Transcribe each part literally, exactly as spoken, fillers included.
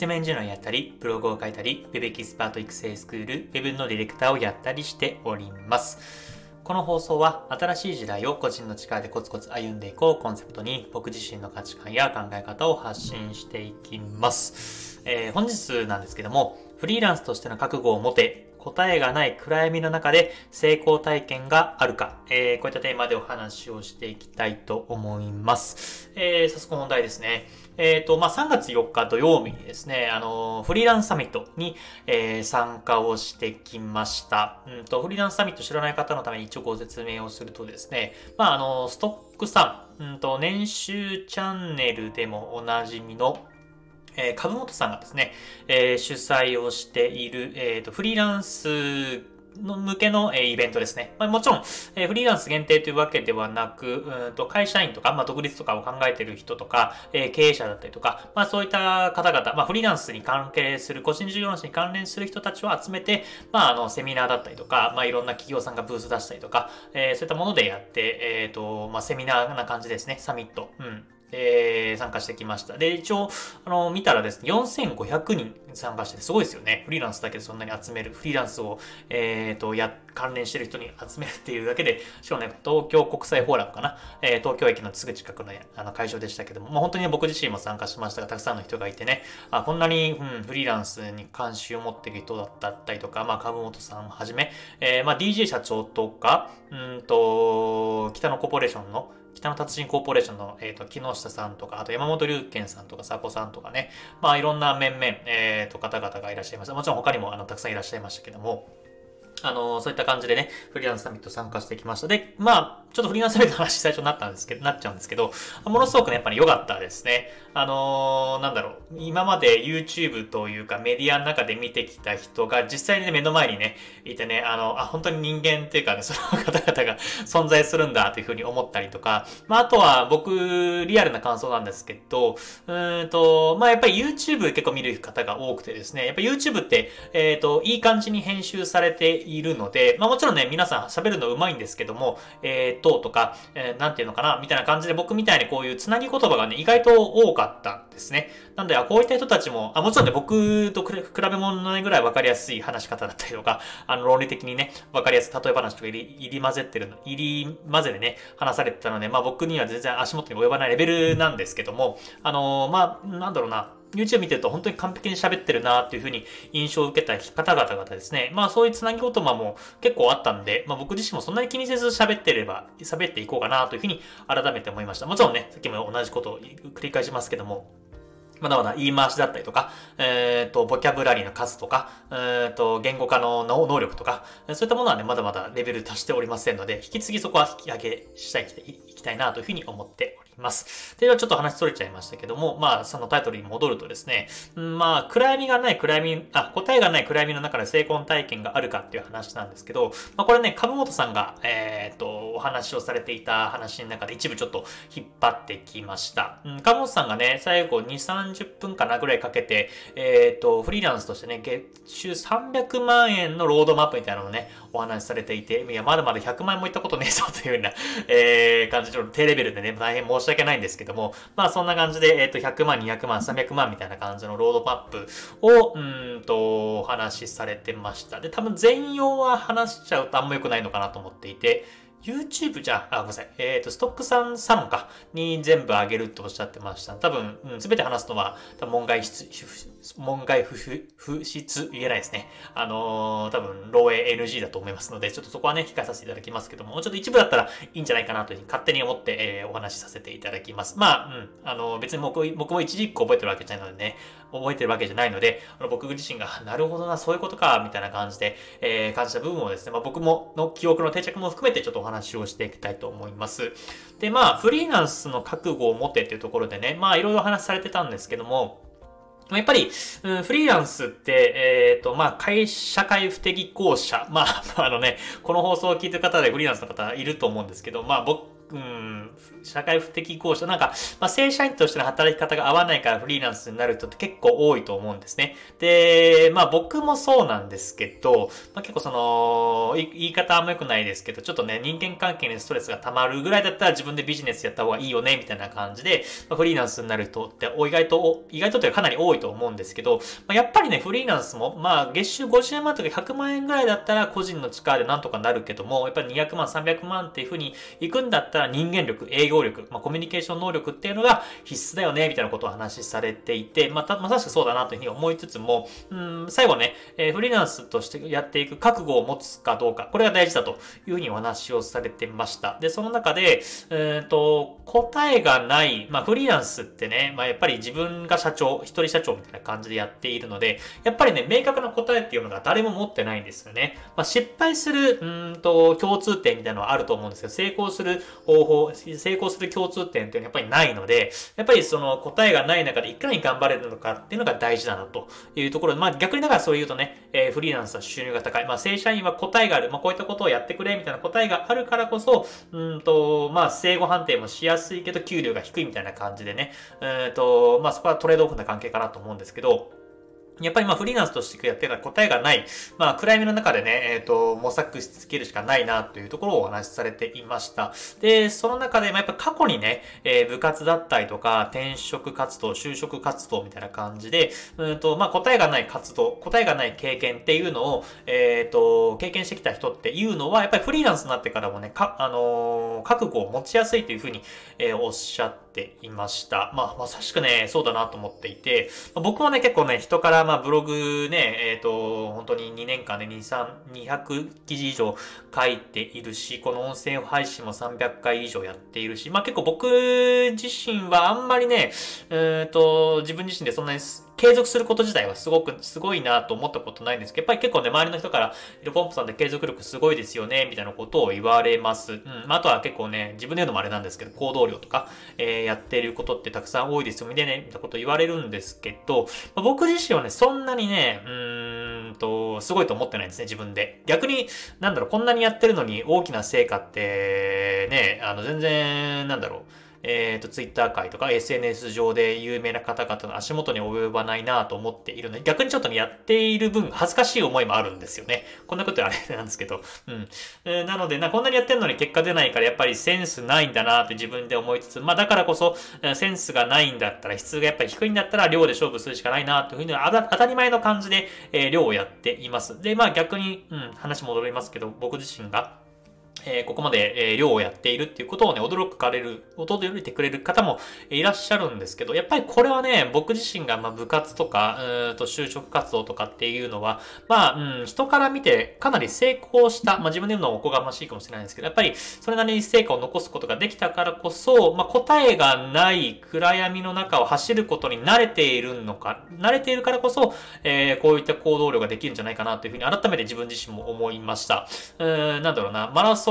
ステムエンジニアやったり、ブログを書いたり、ウェブエキスパート育成スクール、ウェブのディレクターをやったりしております。この放送は新しい時代を個人の力でコツコツ歩んでいこうコンセプトに僕自身の価値観や考え方を発信していきます、えー、本日なんですけども、フリーランスとしての覚悟を持て、答えがない暗闇の中で成功体験があるか、えー、こういったテーマでお話をしていきたいと思います、えー、早速問題ですね。えっと、まあ、さんがつよっか土曜日にですね、あのー、フリーランスサミットに、えー、参加をしてきました。うんと、フリーランスサミット知らない方のために一応ご説明をするとですね、まあ、あのー、ストックさん、うんと、年収チャンネルでもおなじみの、えー、株元さんがですね、えー、主催をしている、えっと、フリーランスの向けの、えー、イベントですね。まあ、もちろん、えー、フリーランス限定というわけではなく、うんと会社員とか、まあ、独立とかを考えている人とか、えー、経営者だったりとか、まあ、そういった方々、まあ、フリーランスに関係する、個人事業主に関連する人たちを集めて、まあ、あの、セミナーだったりとか、まあ、いろんな企業さんがブース出したりとか、えー、そういったものでやって、えっと、まあ、セミナーな感じですね。サミット。うん。えー、参加してきました。で、一応、あの、見たらですね、よんせんごひゃくにん参加してて、すごいですよね。フリーランスだけでそんなに集める、フリーランスを、えーと、や、関連してる人に集めるっていうだけで、しかもね、東京国際フォーラムかな、えー、東京駅のすぐ近くの、あの会場でしたけども、まあ、本当に、ね、僕自身も参加しましたが、たくさんの人がいてね、あこんなに、うん、フリーランスに関心を持っている人だったりとか、まあ、株元さんはじめ、えー、まあ、ディージェー 社長とか、うんと、北野コーポレーションの、北野達人コーポレーションの、えー、と木下さんとか、あと山本龍賢さんとか佐古さんとかね、まあいろんな面々、えー、と方々がいらっしゃいました。もちろん他にもあのたくさんいらっしゃいましたけども、あの、そういった感じでね、フリーランスサミット参加してきました。で、まあ、ちょっとフリーランスサミットの話最初になったんですけど、なっちゃうんですけど、ものすごくね、やっぱり良かったですね。あのー、なんだろう、今まで YouTube というかメディアの中で見てきた人が実際にね、目の前にね、いてね、あの、あ、本当に人間っていうかね、その方々が存在するんだというふうに思ったりとか、まあ、あとは僕、リアルな感想なんですけど、うーんと、まあ、やっぱり YouTube 結構見る方が多くてですね、やっぱ YouTube って、えっと、いい感じに編集されているので、まあもちろんね、皆さん喋るの上手いんですけども、えー、ととか、えー、なんていうのかな、みたいな感じで僕みたいにこういうつなぎ言葉がね、意外と多かったんですね。なんで、あ、こういった人たちも、あ、もちろんね、僕と比べ物のないぐらい分かりやすい話し方だったりとか、あの、論理的にね、分かりやすい例え話とか入り、入り混ぜてるの、入り混ぜでね、話されてたので、まあ僕には全然足元に及ばないレベルなんですけども、あのー、まあ、なんだろうな、YouTube 見てると本当に完璧に喋ってるなっていう風に印象を受けた方々がですね、まあそういうつなぎ言葉も結構あったんで、まあ僕自身もそんなに気にせず喋ってれば、喋っていこうかなという風に改めて思いました。もちろんね、さっきも同じことを繰り返しますけども、まだまだ言い回しだったりとか、えっと、ボキャブラリーの数とか、えっと、言語化の能力とか、そういったものはね、まだまだレベル足しておりませんので、引き継ぎそこは引き上げしたい、いきたいなというふうに思っております。ではちょっと話逸れちゃいましたけども、まあ、そのタイトルに戻るとですね、まあ、暗闇がない暗闇、あ、答えがない暗闇の中で成功体験があるかっていう話なんですけど、まあ、これね、株元さんが、えっと、お話をされていた話の中で一部ちょっと引っ張ってきました。うん、株元さんがね、最後に、さんじゅっぷんかなぐらいかけて、えっと、フリーランスとしてね、月収さんびゃくまんえんのロードマップみたいなのをね、お話しされていて、いや、まだまだひゃくまん円も行ったことねえぞというような、えー、感じで、低レベルでね、大変申し訳ないんですけども、まあそんな感じで、えっと、ひゃくまん、にひゃくまん、さんびゃくまんみたいな感じのロードマップを、うーんと、お話しされてました。で、多分全容は話しちゃうとあんま良くないのかなと思っていて、YouTube じゃ、あ、ごめんなさい。えっと、ストックさんサロンか、に全部あげるっておっしゃってました。多分、すべて話すのは、多分問外質、問外不不質言えないですね。あのー、多分、漏洩 エヌジー だと思いますので、ちょっとそこはね、控えさせていただきますけども、もうちょっと一部だったらいいんじゃないかなというふうに勝手に思って、えー、お話しさせていただきます。まあ、うん、あのー、別に僕、僕も一字一句覚えてるわけじゃないのでね、覚えてるわけじゃないので、あの僕自身が、なるほどな、そういうことか、みたいな感じで、えー、感じた部分をですね、まあ僕も、の記憶の定着も含めて、ちょっとお話話をしていきたいと思います。で、まあ、フリーランスの覚悟を持てっていうところでね、まあ、いろいろ話されてたんですけども、やっぱり、うん、フリーランスって、えっと、まあ、会社会不適合者、まあ、あのね、この放送を聞いてる方でフリーランスの方いると思うんですけど、まあ、僕、うん、社会的交渉、なんか、まあ、正社員としての働き方が合わないからフリーランスになる人って結構多いと思うんですね。で、まあ僕もそうなんですけど、まあ、結構その、言い方あんま良くないですけど、ちょっとね、人間関係にストレスが溜まるぐらいだったら自分でビジネスやった方がいいよね、みたいな感じで、まあ、フリーランスになる人って意外と、意外とというかかなり多いと思うんですけど、まあ、やっぱりね、フリーランスも、まあ月収ごじゅうまんとかひゃくまんえんぐらいだったら個人の力でなんとかなるけども、やっぱりにひゃくまん、さんびゃくまんっていう風に行くんだったら人間力、営業力、まあ、コミュニケーション能力っていうのが必須だよね、みたいなことを話しされていて、まあ、た、まさしくそうだなというふうに思いつつも、うん、最後ね、えー、フリーランスとしてやっていく覚悟を持つかどうか、これが大事だというふうにお話をされてました。で、その中で、えーと、答えがない、まあ、フリーランスってね、まあ、やっぱり自分が社長、一人社長みたいな感じでやっているので、やっぱりね、明確な答えっていうのが誰も持ってないんですよね。まあ、失敗する、うんと、共通点みたいなのはあると思うんですけど、成功する方法、成功する共通点っていうのはやっぱりないので、やっぱりその答えがない中でいかに頑張れるのかっていうのが大事だなというところで、まあ逆にだからそういうとね、えー、フリーランスは収入が高い。まあ正社員は答えがある。まあこういったことをやってくれみたいな答えがあるからこそ、うんと、まあ正誤判定もしやすいけど給料が低いみたいな感じでね、うんと、まあそこはトレードオフな関係かなと思うんですけど、やっぱりまあフリーランスとしてやってたら答えがない。まあ暗闇の中でね、えっと、模索し続けるしかないなというところをお話しされていました。で、その中で、まあやっぱ過去にね、えー、部活だったりとか、転職活動、就職活動みたいな感じで、うんと、まあ答えがない活動、答えがない経験っていうのを、えっと、経験してきた人っていうのは、やっぱりフリーランスになってからもね、か、あのー、覚悟を持ちやすいというふうに、えー、おっしゃっていました。まあ、まさしくね、そうだなと思っていて、まあ、僕もね、結構ね、人から、まあ、ブログね、えっと、本当ににねんかんでにひゃく記事以上書いているし、この音声配信もさんびゃっかい以上やっているし、まあ結構僕自身はあんまりね、えっと、自分自身でそんなに継続すること自体はすごく、すごいなと思ったことないんですけど、やっぱり結構ね、周りの人から、ルポンプさんって継続力すごいですよね、みたいなことを言われます。うん。まあ、あとは結構ね、自分で言うのもあれなんですけど、行動量とか、えー、やっていることってたくさん多いですよ、みたいなこと言われるんですけど、まあ、僕自身はね、そんなにね、うーんと、すごいと思ってないんですね、自分で。逆に、なんだろう、こんなにやってるのに大きな成果って、ね、あの、全然、なんだろう、えっと、ツイッター界とか エスエヌエス 上で有名な方々の足元に及ばないなぁと思っているので、逆にちょっとね、やっている分、恥ずかしい思いもあるんですよね。こんなことはあれなんですけど。うん。えー、なので、な、こんなにやってるのに結果出ないから、やっぱりセンスないんだなぁって自分で思いつつ、まあだからこそ、センスがないんだったら、質がやっぱり低いんだったら、量で勝負するしかないなぁというふうに、あた、当たり前の感じで、えー、量をやっています。で、まあ逆に、うん、話戻りますけど、僕自身が、えー、ここまで、えー、量をやっているっていうことをね、驚かれる、驚いてくれる方もいらっしゃるんですけど、やっぱりこれはね、僕自身が、まあ、部活とか、うーんと、就職活動とかっていうのは、まあ、うん、人から見て、かなり成功した、まあ、自分で言うのはおこがましいかもしれないんですけど、やっぱり、それなりに成果を残すことができたからこそ、まあ、答えがない暗闇の中を走ることに慣れているのか、慣れているからこそ、えー、こういった行動量ができるんじゃないかなというふうに、改めて自分自身も思いました。うーん、なんだろうな、マラソン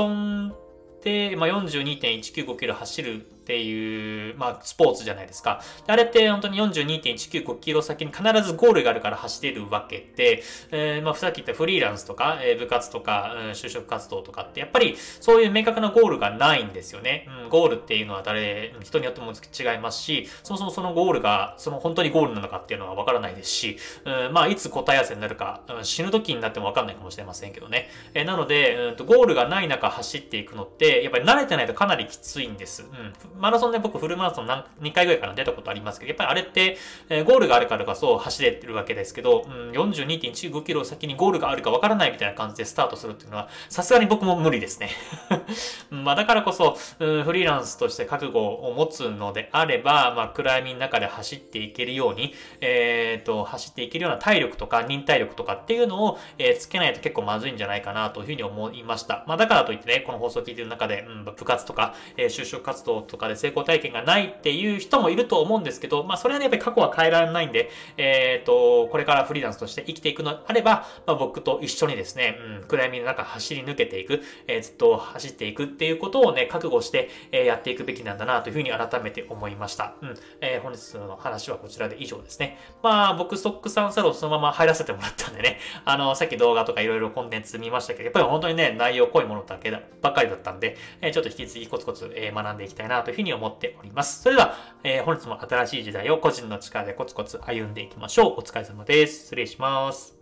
で、まあ、よんじゅうにてんいちきゅうごキロ走るっていう、まあ、スポーツじゃないですか。であれって本当に よんじゅうにてんいちきゅうごキロ先に必ずゴールがあるから走れるわけで、えー、まあ、さっき言ったフリーランスとか、えー、部活とか、うん、就職活動とかって、やっぱりそういう明確なゴールがないんですよね。うん、ゴールっていうのは誰、人によっても違いますし、そもそもそのゴールが、その本当にゴールなのかっていうのはわからないですし、うん、まあ、いつ答え合わせになるか、うん、死ぬ時になってもわかんないかもしれませんけどね。えー、なので、うんと、ゴールがない中走っていくのって、やっぱり慣れてないとかなりきついんです。うんマラソンで僕フルマラソン何にかいぐらいから出たことありますけど、やっぱりあれって、えー、ゴールがあるからこそ走れてるわけですけど、うん、よんじゅうにてんいちごキロ先にゴールがあるかわからないみたいな感じでスタートするっていうのは、さすがに僕も無理ですね。まあだからこそ、うん、フリーランスとして覚悟を持つのであれば、まあ暗闇の中で走っていけるように、えー、っと、走っていけるような体力とか忍耐力とかっていうのを、えー、つけないと結構まずいんじゃないかなというふうに思いました。まあだからといってね、この放送を聞いてる中で、うん、部活とか、えー、就職活動とか、で成功体験がないっていう人もいると思うんですけど、まあそれはねやっぱり過去は変えられないんで、えっとこれからフリーランスとして生きていくのであれば、まあ僕と一緒にですね、うん、暗闇の中走り抜けていく、えー、ずっと走っていくっていういうことをね、覚悟して、えー、やっていくべきなんだなというふうに改めて思いました。うん。えー、本日の話はこちらで以上ですね。まあ、僕、ストックさんサロンそのまま入らせてもらったんでね、あの、さっき動画とかいろいろコンテンツ見ましたけど、やっぱり本当にね、内容濃いものだけだばっかりだったんで、えー、ちょっと引き続きコツコツ、えー、学んでいきたいなというふうに思っております。それでは、えー、本日も新しい時代を個人の力でコツコツ歩んでいきましょう。お疲れ様です。失礼します。